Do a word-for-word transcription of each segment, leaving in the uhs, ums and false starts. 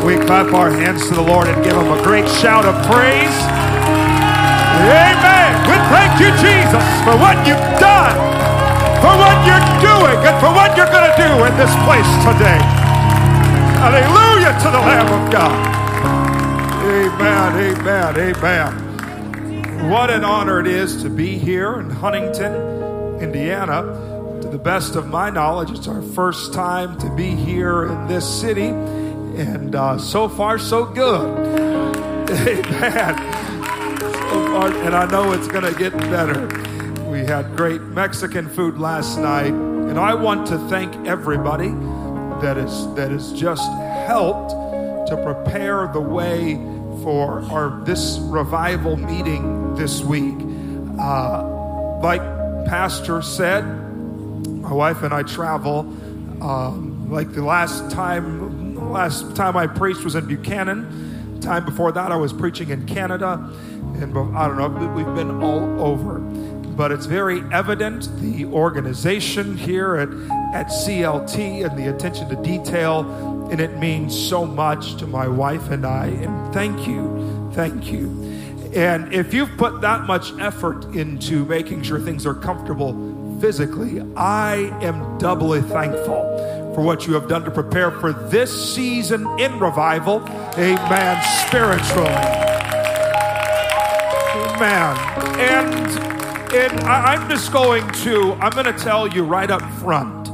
If we clap our hands to the Lord and give him a great shout of praise. Amen. We thank you, Jesus, for what you've done, for what you're doing, and for what you're going to do in this place today. Hallelujah to the Lamb of God. Amen, amen, amen. What an honor it is to be here in Huntington, Indiana. To the best of my knowledge, it's our first time to be here in this city, and uh, so far, so good. Amen. So far, and I know it's going to get better. We had great Mexican food last night, and I want to thank everybody that is that has just helped to prepare the way for our this revival meeting this week. Uh, like Pastor said, my wife and I travel. Um, like the last time, last time I preached was in Buchanan. The time before that, I was preaching in Canada, and I don't know. We've been all over, but it's very evident the organization here at at C L T and the attention to detail, and it means so much to my wife and I. And thank you, thank you. And if you've put that much effort into making sure things are comfortable physically, I am doubly thankful for what you have done to prepare for this season in revival. Amen. Spiritually. Amen. And, and I, I'm just going to, I'm going to tell you right up front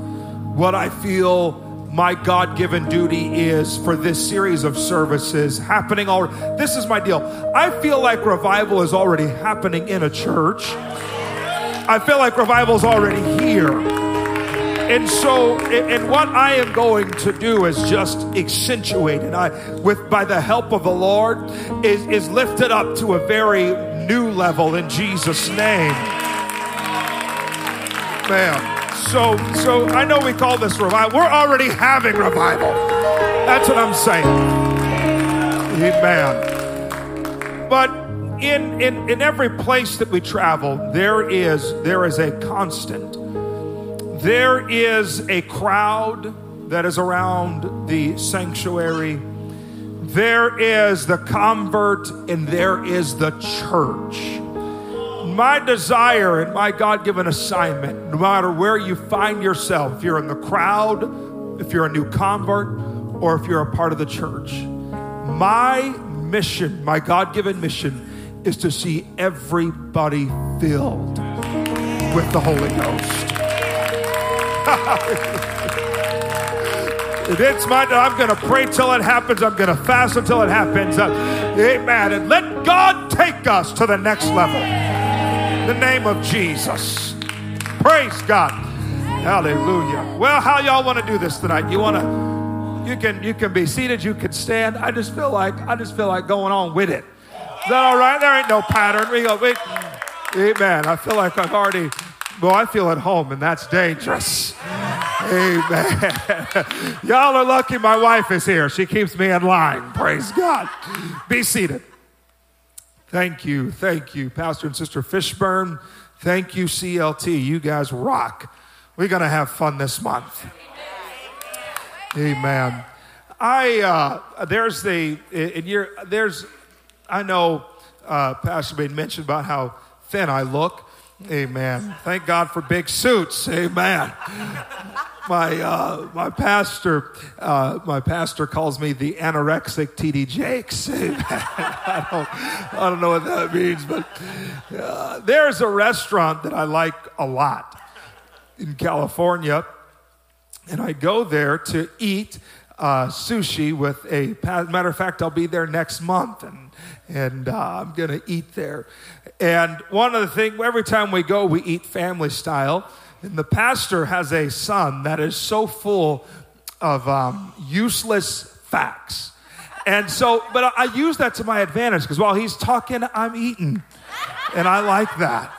what I feel my God-given duty is for this series of services happening already. This is my deal. I feel like revival is already happening in a church. I feel like revival's already here. And so, and what I am going to do is just accentuate it. I, with, by the help of the Lord, is, is lift it up to a very new level in Jesus' name. Man, so, so I know we call this revival. We're already having revival. That's what I'm saying. Amen. But In, in in every place that we travel, there is there is a constant. There is a crowd that is around the sanctuary. There is the convert, and there is the church. My desire and my God-given assignment, no matter where you find yourself, if you're in the crowd, if you're a new convert, or if you're a part of the church, my mission, my God-given mission, is to see everybody filled with the Holy Ghost. It's my, I'm going to pray till it happens. I'm going to fast until it happens. Uh, amen. And let God take us to the next level. In the name of Jesus. Praise God. Hallelujah. Well, how y'all want to do this tonight? You want to, you can, you can be seated. You can stand. I just feel like, I just feel like going on with it. Is that all right? There ain't no pattern. We go, we, amen. I feel like I've already, well, I feel at home, and that's dangerous. Amen. Y'all are lucky my wife is here. She keeps me in line. Praise God. Be seated. Thank you. Thank you, Pastor and Sister Fishburne. Thank you, C L T. You guys rock. We're going to have fun this month. Amen. I, uh, there's the, in your, there's, I know uh, Pastor Bain mentioned about how thin I look. Amen. Thank God for big suits. Amen. My uh, my pastor uh, my pastor calls me the anorexic T D Jakes. Amen. I don't I don't know what that means, but uh, there's a restaurant that I like a lot in California, and I go there to eat uh, sushi with a matter of fact. I'll be there next month, and. And uh, I'm going to eat there. And one of the things, every time we go, we eat family style. And the pastor has a son that is so full of um, useless facts. And so, but I, I use that to my advantage because while he's talking, I'm eating. And I like that.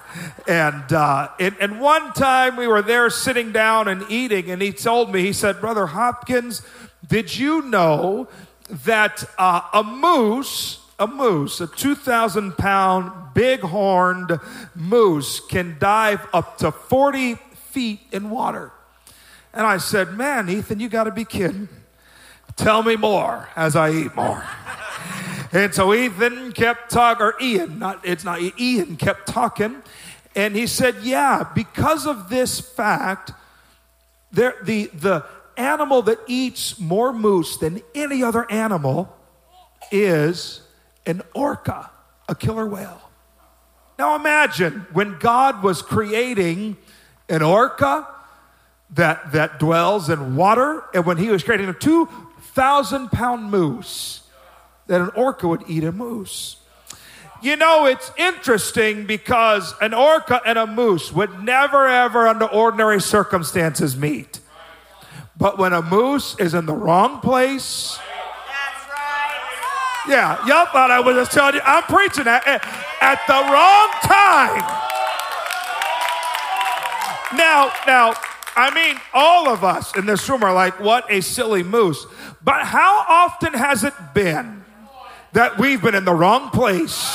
And, uh, and and one time we were there sitting down and eating, and he told me, he said, Brother Hopkins, did you know that uh, a moose... A moose, a two thousand pound big-horned moose can dive up to forty feet in water. And I said, man, Ethan, you got to be kidding. Tell me more as I eat more. And so Ethan kept talking, or Ian, not, it's not Ian kept talking. And he said, yeah, because of this fact, there, the, the animal that eats more moose than any other animal is an orca, a killer whale. Now imagine when God was creating an orca that, that dwells in water, and when he was creating a two thousand pound moose, that an orca would eat a moose. You know, it's interesting because an orca and a moose would never, ever under ordinary circumstances meet. But when a moose is in the wrong place... That's right. Yeah, y'all thought I was just telling you. I'm preaching at, at the wrong time. Now, now... I mean, all of us in this room are like, what a silly moose. But how often has it been that we've been in the wrong place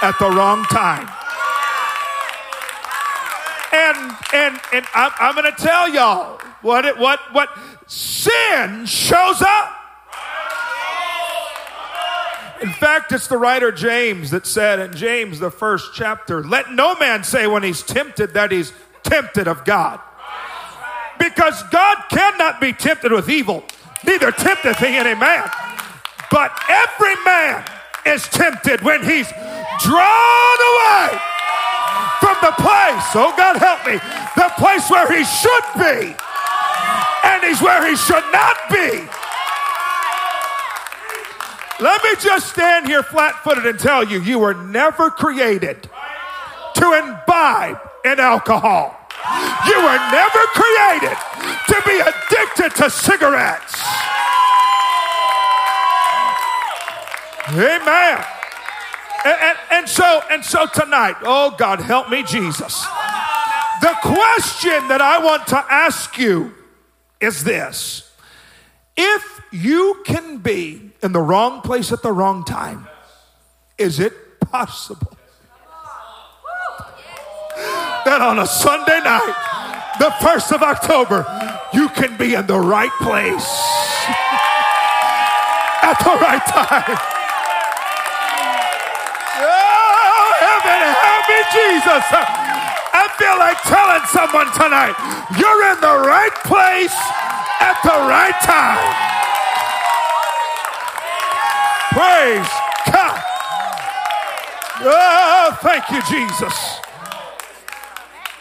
at the wrong time? And and and I'm, I'm going to tell y'all what it, what what sin shows up. In fact, it's the writer James that said in James, the first chapter, let no man say when he's tempted that he's tempted of God. Because God cannot be tempted with evil, neither tempteth he any man. But every man is tempted when he's drawn away from the place, oh God help me, the place where he should be, and he's where he should not be. Let me just stand here flat-footed and tell you, you were never created to imbibe in alcohol. You were never created to be addicted to cigarettes. Amen. And, and, and so, and so tonight, oh God, help me, Jesus. The question that I want to ask you is this: if you can be in the wrong place at the wrong time, is it possible that on a Sunday night, the first of October, you can be in the right place at the right time? Oh, heaven, help me, Jesus. I feel like telling someone tonight, you're in the right place at the right time. Praise God. Oh, thank you, Jesus.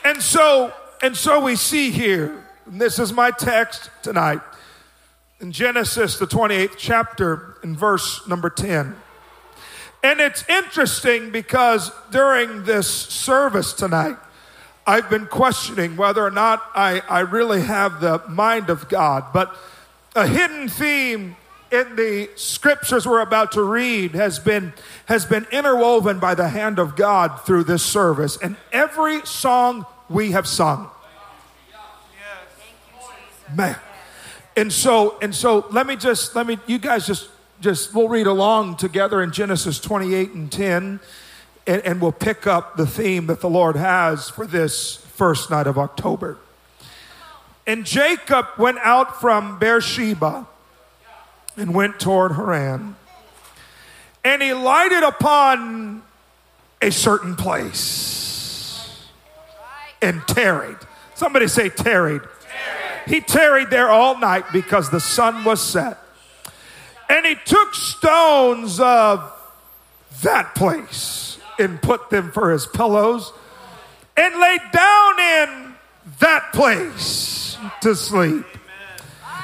And so, and so we see here, and this is my text tonight, in Genesis, the twenty-eighth chapter, in verse number ten. And it's interesting because during this service tonight, I've been questioning whether or not I, I really have the mind of God. But a hidden theme in the scriptures we're about to read has been has been interwoven by the hand of God through this service. And every song we have sung. Man. And so, and so let me just, let me, you guys just, just, we'll read along together in Genesis twenty-eight and ten, and, and we'll pick up the theme that the Lord has for this first night of October. And Jacob went out from Beersheba and went toward Haran. And he lighted upon a certain place. And tarried. Somebody say tarried. tarried. He tarried there all night because the sun was set. And he took stones of that place and put them for his pillows and lay down in that place to sleep.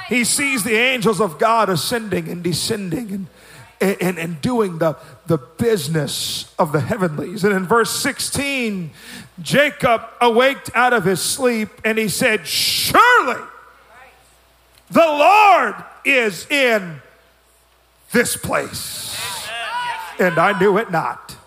He sees the angels of God ascending and descending and And, and, and doing the, the business of the heavenlies. And in verse sixteen, Jacob awaked out of his sleep and he said, surely the Lord is in this place. And I knew it not.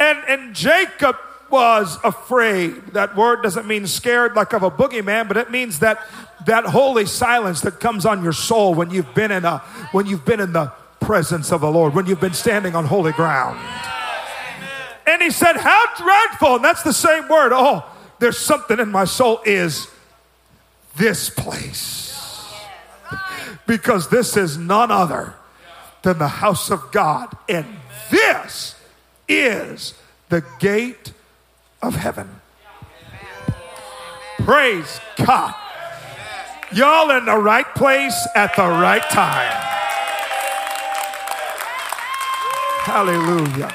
And, and Jacob was afraid. That word doesn't mean scared like of a boogeyman, but it means that that holy silence that comes on your soul when you've been in a, when you've been in the presence of the Lord, when you've been standing on holy ground. And he said, how dreadful. And that's the same word. Oh, there's something in my soul is this place. because this is none other than the house of God. And this is the gate of heaven. Praise God. Y'all in the right place at the right time. Hallelujah.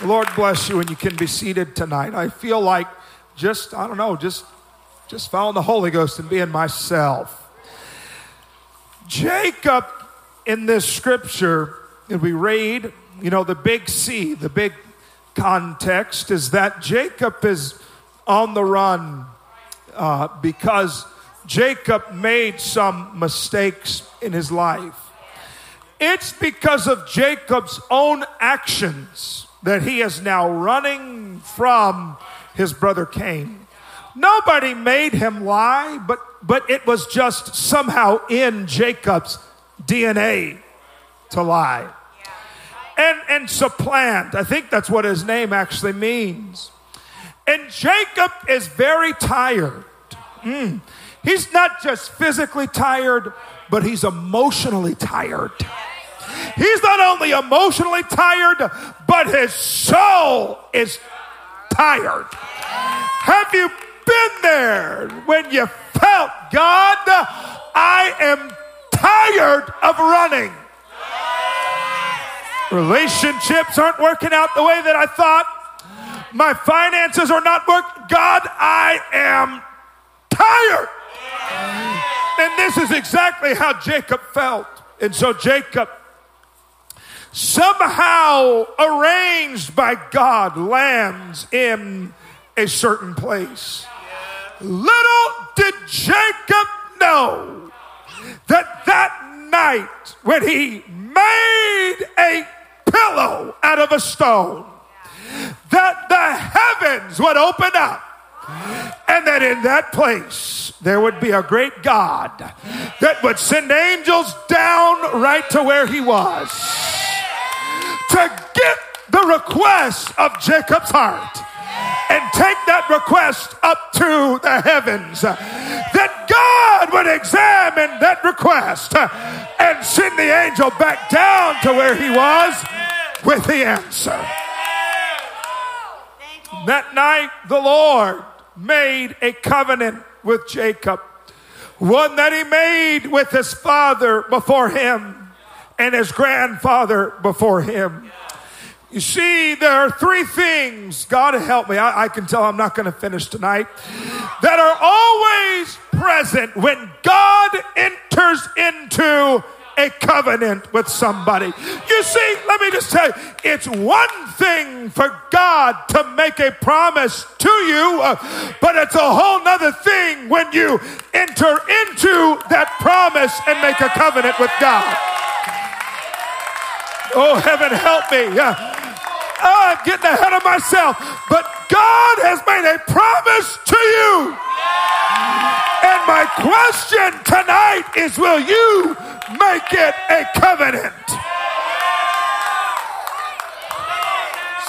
The Lord bless you, and you can be seated tonight. I feel like just, I don't know, just, just following the Holy Ghost and being myself. Jacob in this scripture that we read, you know, the big C, the big context is that Jacob is on the run uh, because Jacob made some mistakes in his life. It's because of Jacob's own actions that he is now running from his brother Cain. Nobody made him lie, but, but it was just somehow in Jacob's D N A to lie and, and supplant. I think that's what his name actually means. And Jacob is very tired. Mm. He's not just physically tired, but he's emotionally tired. He's not only emotionally tired, but his soul is tired. Have you been there when you felt, God, I am tired of running? Relationships aren't working out the way that I thought. My finances are not working. God, I am tired. And this is exactly how Jacob felt. And so Jacob, somehow arranged by God, lands in a certain place. Little did Jacob know that that night when he made a pillow out of a stone, that the heavens would open up. And that in that place, there would be a great God that would send angels down right to where he was to get the request of Jacob's heart and take that request up to the heavens. That God would examine that request and send the angel back down to where he was with the answer. That night, the Lord made a covenant with Jacob, one that he made with his father before him and his grandfather before him. You see, there are three things, God help me, I, I can tell I'm not going to finish tonight, that are always present when God enters into a covenant with somebody. You see, let me just tell you, it's one thing for God to make a promise to you, uh, but it's a whole nother thing when you enter into that promise and make a covenant with God. Oh, heaven help me. Uh, I'm getting ahead of myself, but God has made a promise to you. And my question tonight is, will you make it a covenant?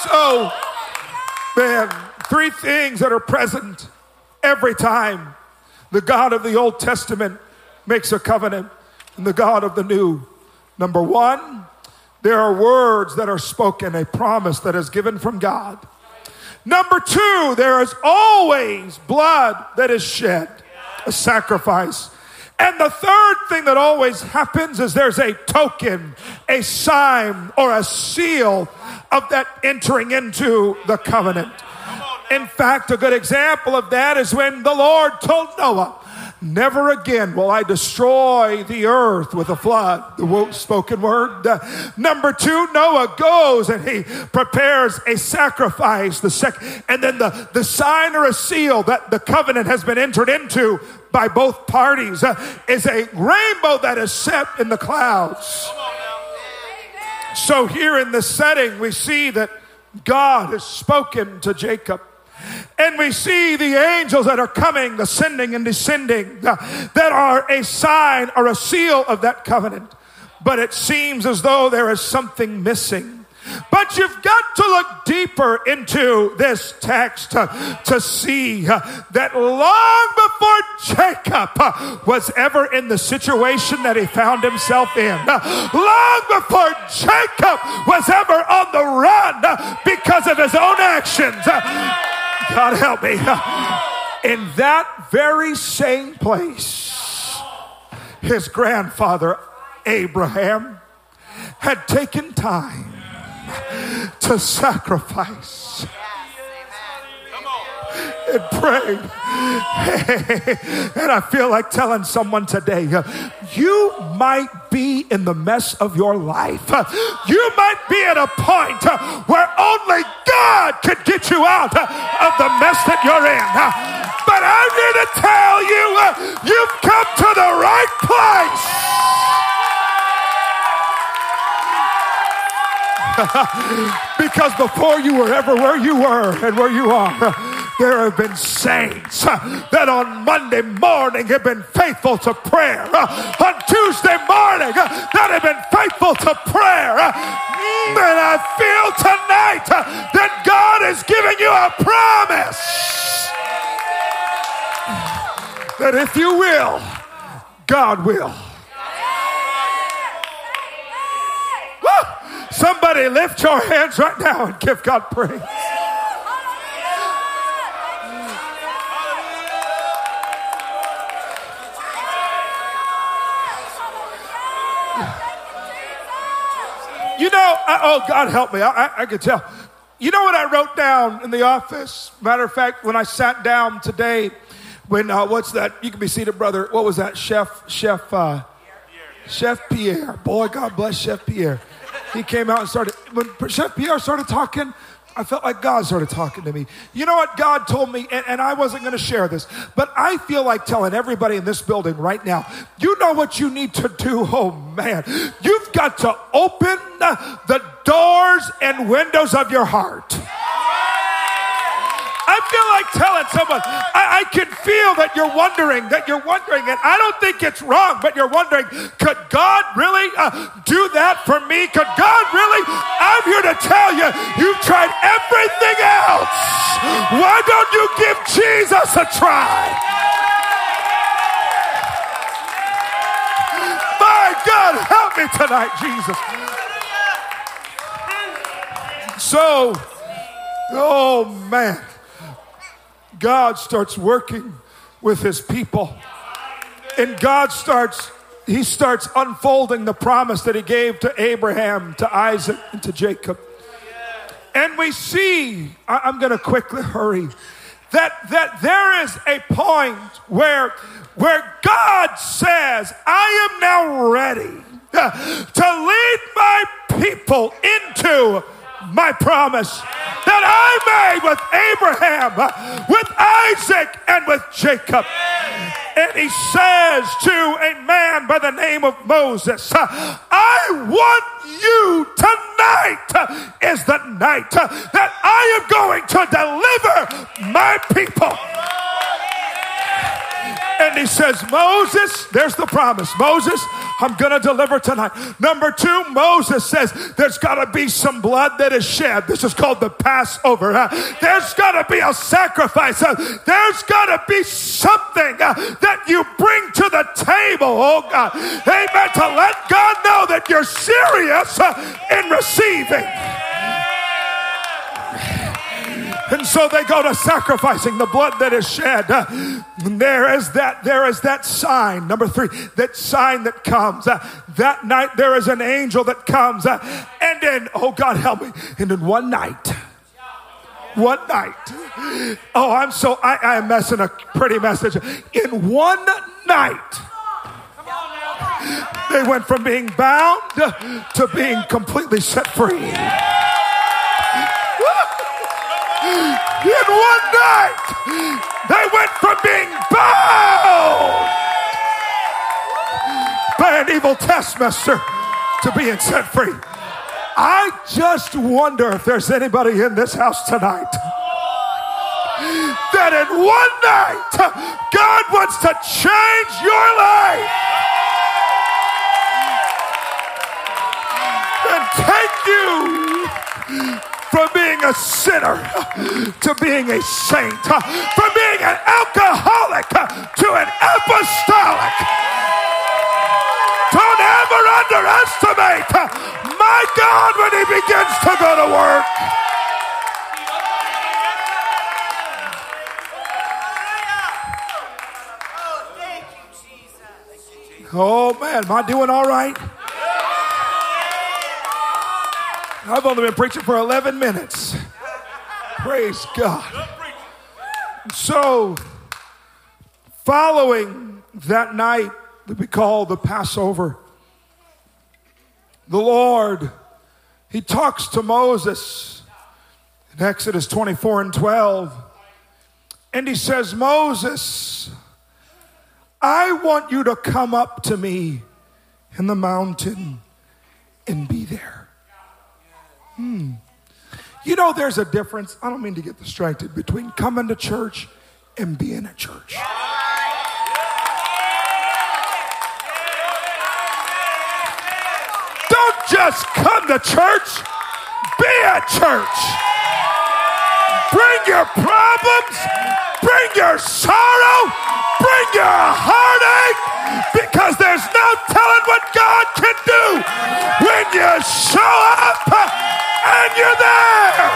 So, man, three things that are present every time the God of the Old Testament makes a covenant and the God of the New. Number one, there are words that are spoken, a promise that is given from God. Number two, there is always blood that is shed, a sacrifice. And the third thing that always happens is there's a token, a sign, or a seal of that entering into the covenant. In fact, a good example of that is when the Lord told Noah, never again will I destroy the earth with a flood, the spoken word. Uh, number two, Noah goes and he prepares a sacrifice, the sec- and then the, the sign or a seal that the covenant has been entered into by both parties uh, is a rainbow that is set in the clouds. So here in this setting, we see that God has spoken to Jacob. And we see the angels that are coming, ascending and descending, uh, that are a sign or a seal of that covenant. But it seems as though there is something missing. But you've got to look deeper into this text to see that long before Jacob was ever in the situation that he found himself in, long before Jacob was ever on the run because of his own actions, God help me, in that very same place, his grandfather Abraham had taken time to sacrifice and pray. And I feel like telling someone today, you might be in the mess of your life. You might be at a point where only God could get you out of the mess that you're in. But I'm here to tell you, you've come to the right place. Because before you were ever where you were and where you are, there have been saints that on Monday morning have been faithful to prayer. On Tuesday morning that have been faithful to prayer. And I feel tonight that God is giving you a promise that if you will, God will. Somebody lift your hands right now and give God praise. You know, I, oh, God help me. I, I, I could tell. You know what I wrote down in the office? Matter of fact, when I sat down today, when, uh, what's that? You can be seated, brother. What was that? Chef, Chef, uh, Chef Pierre. Boy, God bless Chef Pierre. He came out and started, when Chef Pierre started talking, I felt like God started talking to me. You know what God told me, and, and I wasn't going to share this, but I feel like telling everybody in this building right now, you know what you need to do? Oh, man. You've got to open the doors and windows of your heart. I feel like telling someone, I, I can feel that you're wondering, that you're wondering, and I don't think it's wrong, but you're wondering, could God really uh, do that for me? Could God really? I'm here to tell you, you've tried everything else. Why don't you give Jesus a try? My God, help me tonight, Jesus. So, oh man. God starts working with his people. And God starts, he starts unfolding the promise that he gave to Abraham, to Isaac, and to Jacob. And we see, I'm going to quickly hurry, that, that there is a point where, where God says, I am now ready to lead my people into my promise that I made with Abraham, with Isaac, and with Jacob. And he says to a man by the name of Moses, I want you tonight is the night that I am going to deliver my people. And he says, Moses, there's the promise. Moses, I'm going to deliver tonight. Number two, Moses says, there's got to be some blood that is shed. This is called the Passover. Uh, there's got to be a sacrifice. Uh, there's got to be something uh, that you bring to the table, oh God. Amen. To let God know that you're serious uh, in receiving. And so they go to sacrificing the blood that is shed. Uh, there is that, there is that sign, number three, that sign that comes. Uh, that night there is an angel that comes. Uh, and then, oh God help me, and in one night, one night, oh I'm so, I, I am messing a pretty message. In one night, they went from being bound to being completely set free. In one night, they went from being bound by an evil taskmaster to being set free. I just wonder if there's anybody in this house tonight that in one night, God wants to change your life and take you a sinner to being a saint, from being an alcoholic to an apostolic. Don't ever underestimate my God when he begins to go to work. Oh man, am I doing all right? I've only been preaching for eleven minutes. Praise God. So, following that night that we call the Passover, the Lord, he talks to Moses in Exodus twenty-four and twelve, and he says, Moses, I want you to come up to me in the mountain and be there. Hmm. You know, there's a difference. I don't mean to get distracted between coming to church and being at church. Don't just come to church, be at church. Bring your problems, bring your sorrow, bring your heartache, because there's no telling what God can do when you show up. And you're there.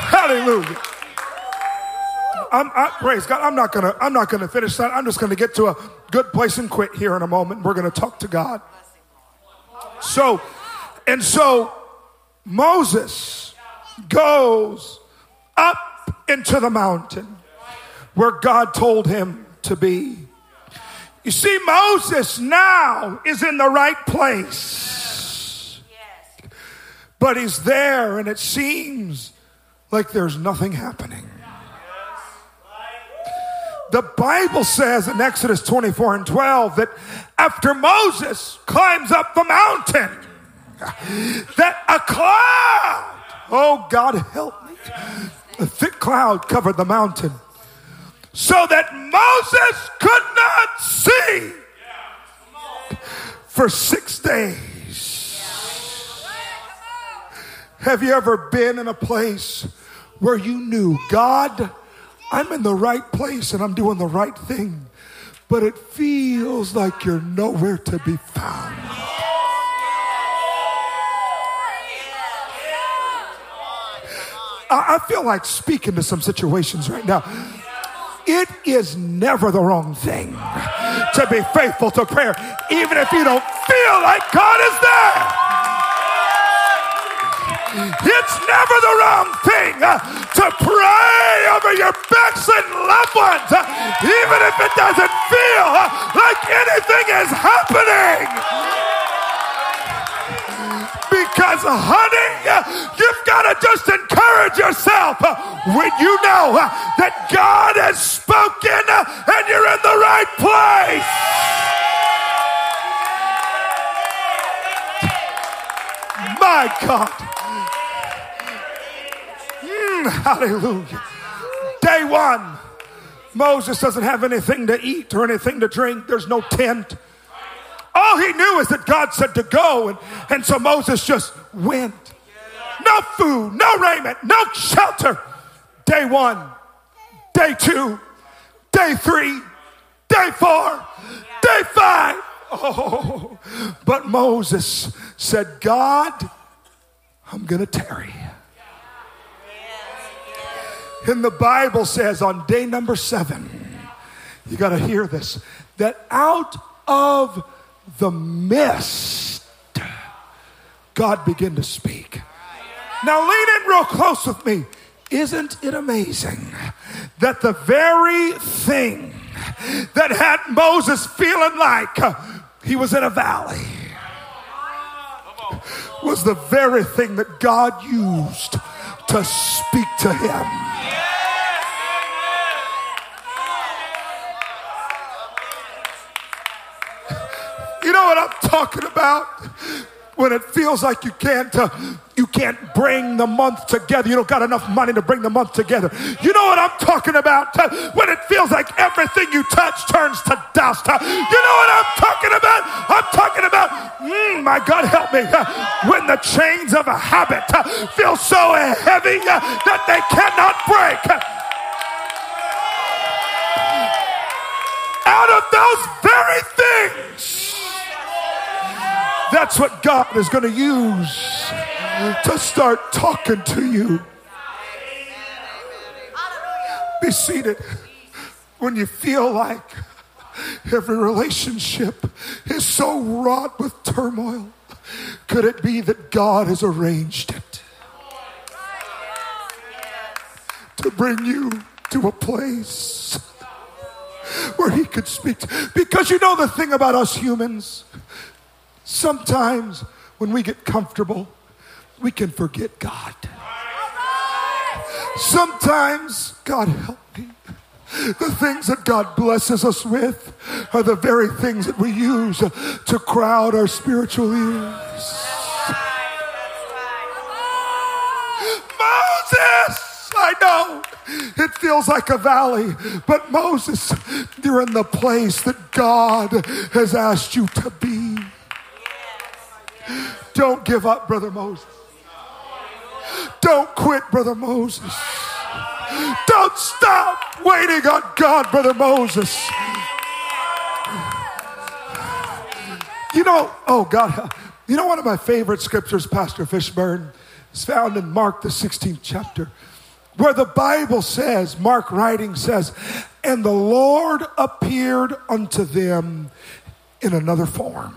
Hallelujah. I'm, I, praise God. I'm not gonna. I'm not gonna finish that. I'm just gonna get to a good place and quit here in a moment. We're gonna talk to God. So, and so, Moses goes up into the mountain where God told him to be. You see, Moses now is in the right place. Yes. But he's there, and it seems like there's nothing happening. Yes. The Bible says in Exodus twenty-four and twelve that after Moses climbs up the mountain, that a cloud, oh God help me, a thick cloud covered the mountain, so that Moses could not see for six days. Have you ever been in a place where you knew, God, I'm in the right place and I'm doing the right thing, but it feels like you're nowhere to be found? I, I feel like speaking to some situations right now. It is never the wrong thing to be faithful to prayer, even if you don't feel like God is there. It's never the wrong thing to pray over your backslidden loved ones, even if it doesn't feel like anything is happening. Because, honey, you've got to just encourage yourself when you know that God has spoken and you're in the right place. My God. Mm, hallelujah. Day one, Moses doesn't have anything to eat or anything to drink. There's no tent. All he knew is that God said to go, and, and so Moses just went. No food, no raiment, no shelter. Day one, day two, day three, day four, day five. Oh, but Moses said, God, I'm going to tarry. And the Bible says on day number seven, you got to hear this, that out of the mist, God began to speak. Now lean in real close with me. Isn't it amazing that the very thing that had Moses feeling like he was in a valley was the very thing that God used to speak to him? You know what I'm talking about? when it feels like you can't, uh, you can't bring the month together. You don't got enough money to bring the month together. You know what I'm talking about? When it feels like everything you touch turns to dust. You know what I'm talking about? I'm talking about, mm, my God, help me. When the chains of a habit feel so heavy that they cannot break. Out of those very things, that's what God is going to use to start talking to you. Be seated. When you feel like every relationship is so wrought with turmoil, could it be that God has arranged it to bring you to a place where he could speak to? Because you know the thing about us humans, sometimes when we get comfortable, we can forget God. Sometimes, God help me, the things that God blesses us with are the very things that we use to crowd our spiritual ears. Moses! I know it feels like a valley, but Moses, you're in the place that God has asked you to be. Yes. Don't give up, Brother Moses. Don't quit, Brother Moses. Don't stop waiting on God, Brother Moses. You know, oh God, you know one of my favorite scriptures, Pastor Fishburne, is found in Mark, the sixteenth chapter, where the Bible says, Mark writing says, and the Lord appeared unto them in another form.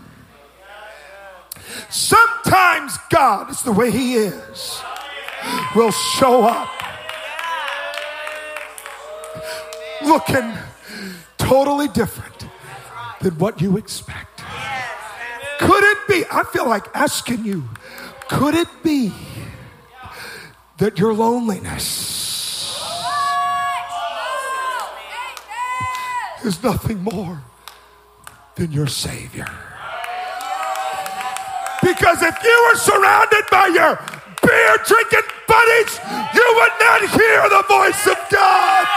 Sometimes God, it's the way he is, will show up looking totally different than what you expect. Could it be, I feel like asking you, could it be that your loneliness is nothing more than your Savior? Because if you were surrounded by your beer-drinking buddies, you would not hear the voice of God.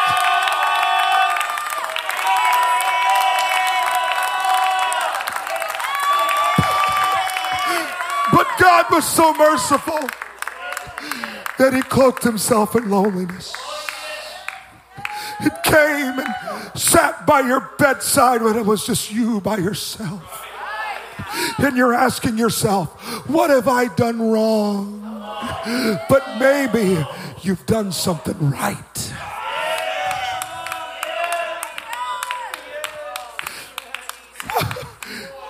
But God was so merciful that he cloaked himself in loneliness. It came and sat by your bedside when it was just you by yourself. And you're asking yourself, what have I done wrong? But maybe you've done something right.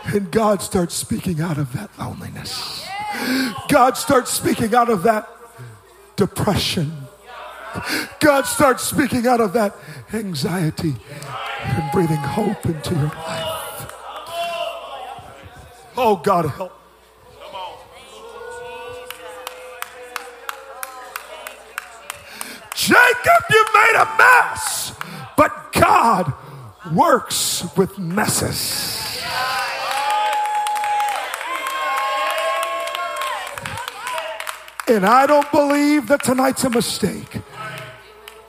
And God starts speaking out of that loneliness. God starts speaking out of that depression. God starts speaking out of that anxiety and breathing hope into your life. Oh, God, help. Jacob, you made a mess, but God works with messes. And I don't believe that tonight's a mistake.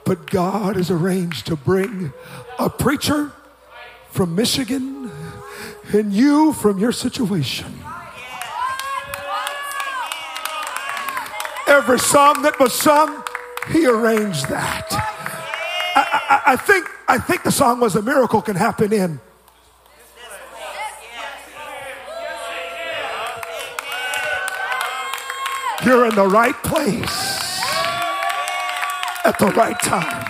But God has arranged to bring a preacher from Michigan and you from your situation. Every song that was sung, he arranged that. I, I, I think I think the song was A Miracle Can Happen In. You're in the right place at the right time.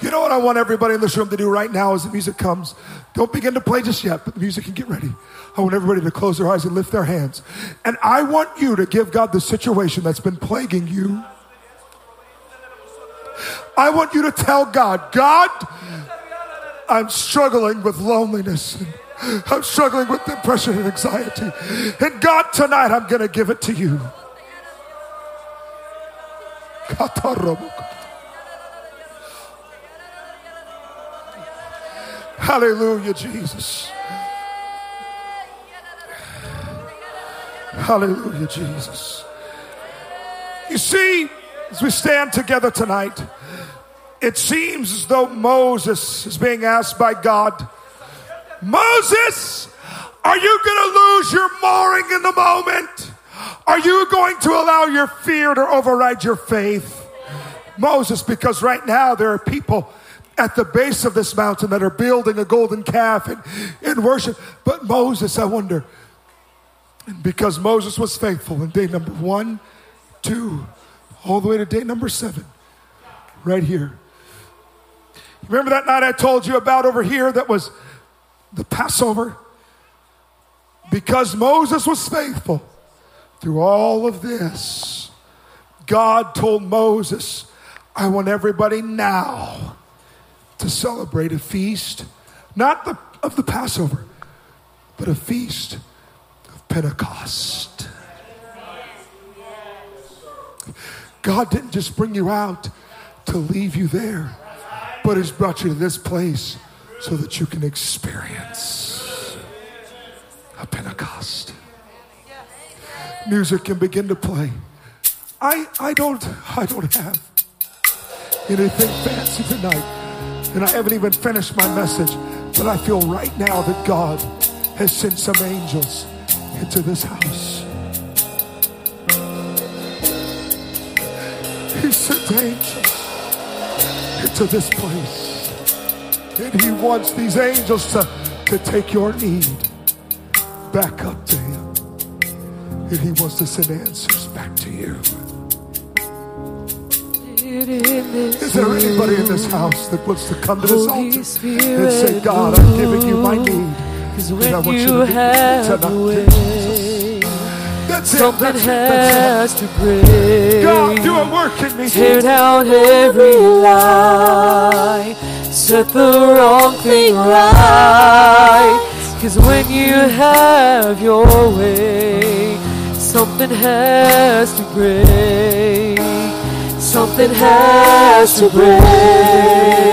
You know what I want everybody in this room to do right now as the music comes? Don't begin to play just yet, but the music can get ready. I want everybody to close their eyes and lift their hands. And I want you to give God the situation that's been plaguing you. I want you to tell God, God, I'm struggling with loneliness. I'm struggling with depression and anxiety. And God, tonight I'm going to give it to you. Hallelujah, Jesus. Hallelujah, Jesus. You see, as we stand together tonight, it seems as though Moses is being asked by God, Moses, are you going to lose your mooring in the moment? Are you going to allow your fear to override your faith? Moses, because right now there are people at the base of this mountain that are building a golden calf and in worship. But Moses, I wonder, because Moses was faithful in day number one, two, all the way to day number seven, right here. Remember that night I told you about over here that was the Passover? Because Moses was faithful through all of this, God told Moses, I want everybody now to celebrate a feast, not the, of the Passover, but a feast of Pentecost. God didn't just bring you out to leave you there, but he's brought you to this place so that you can experience a Pentecost. Music can begin to play. I I don't I don't have anything fancy tonight, and I haven't even finished my message, but I feel right now that God has sent some angels into this house. He sent angels into this place, and he wants these angels to, to take your need back up to him. And he wants to send answers back to you. Is there anybody in this house that wants to come to this altar and say, God, I'm giving you my need, and I want you to give me tonight. That's it. That's it. That's it. God, do a work in me. Tear down every lie. Set the wrong thing right. Because when you have your way, something has to break. Something has to break.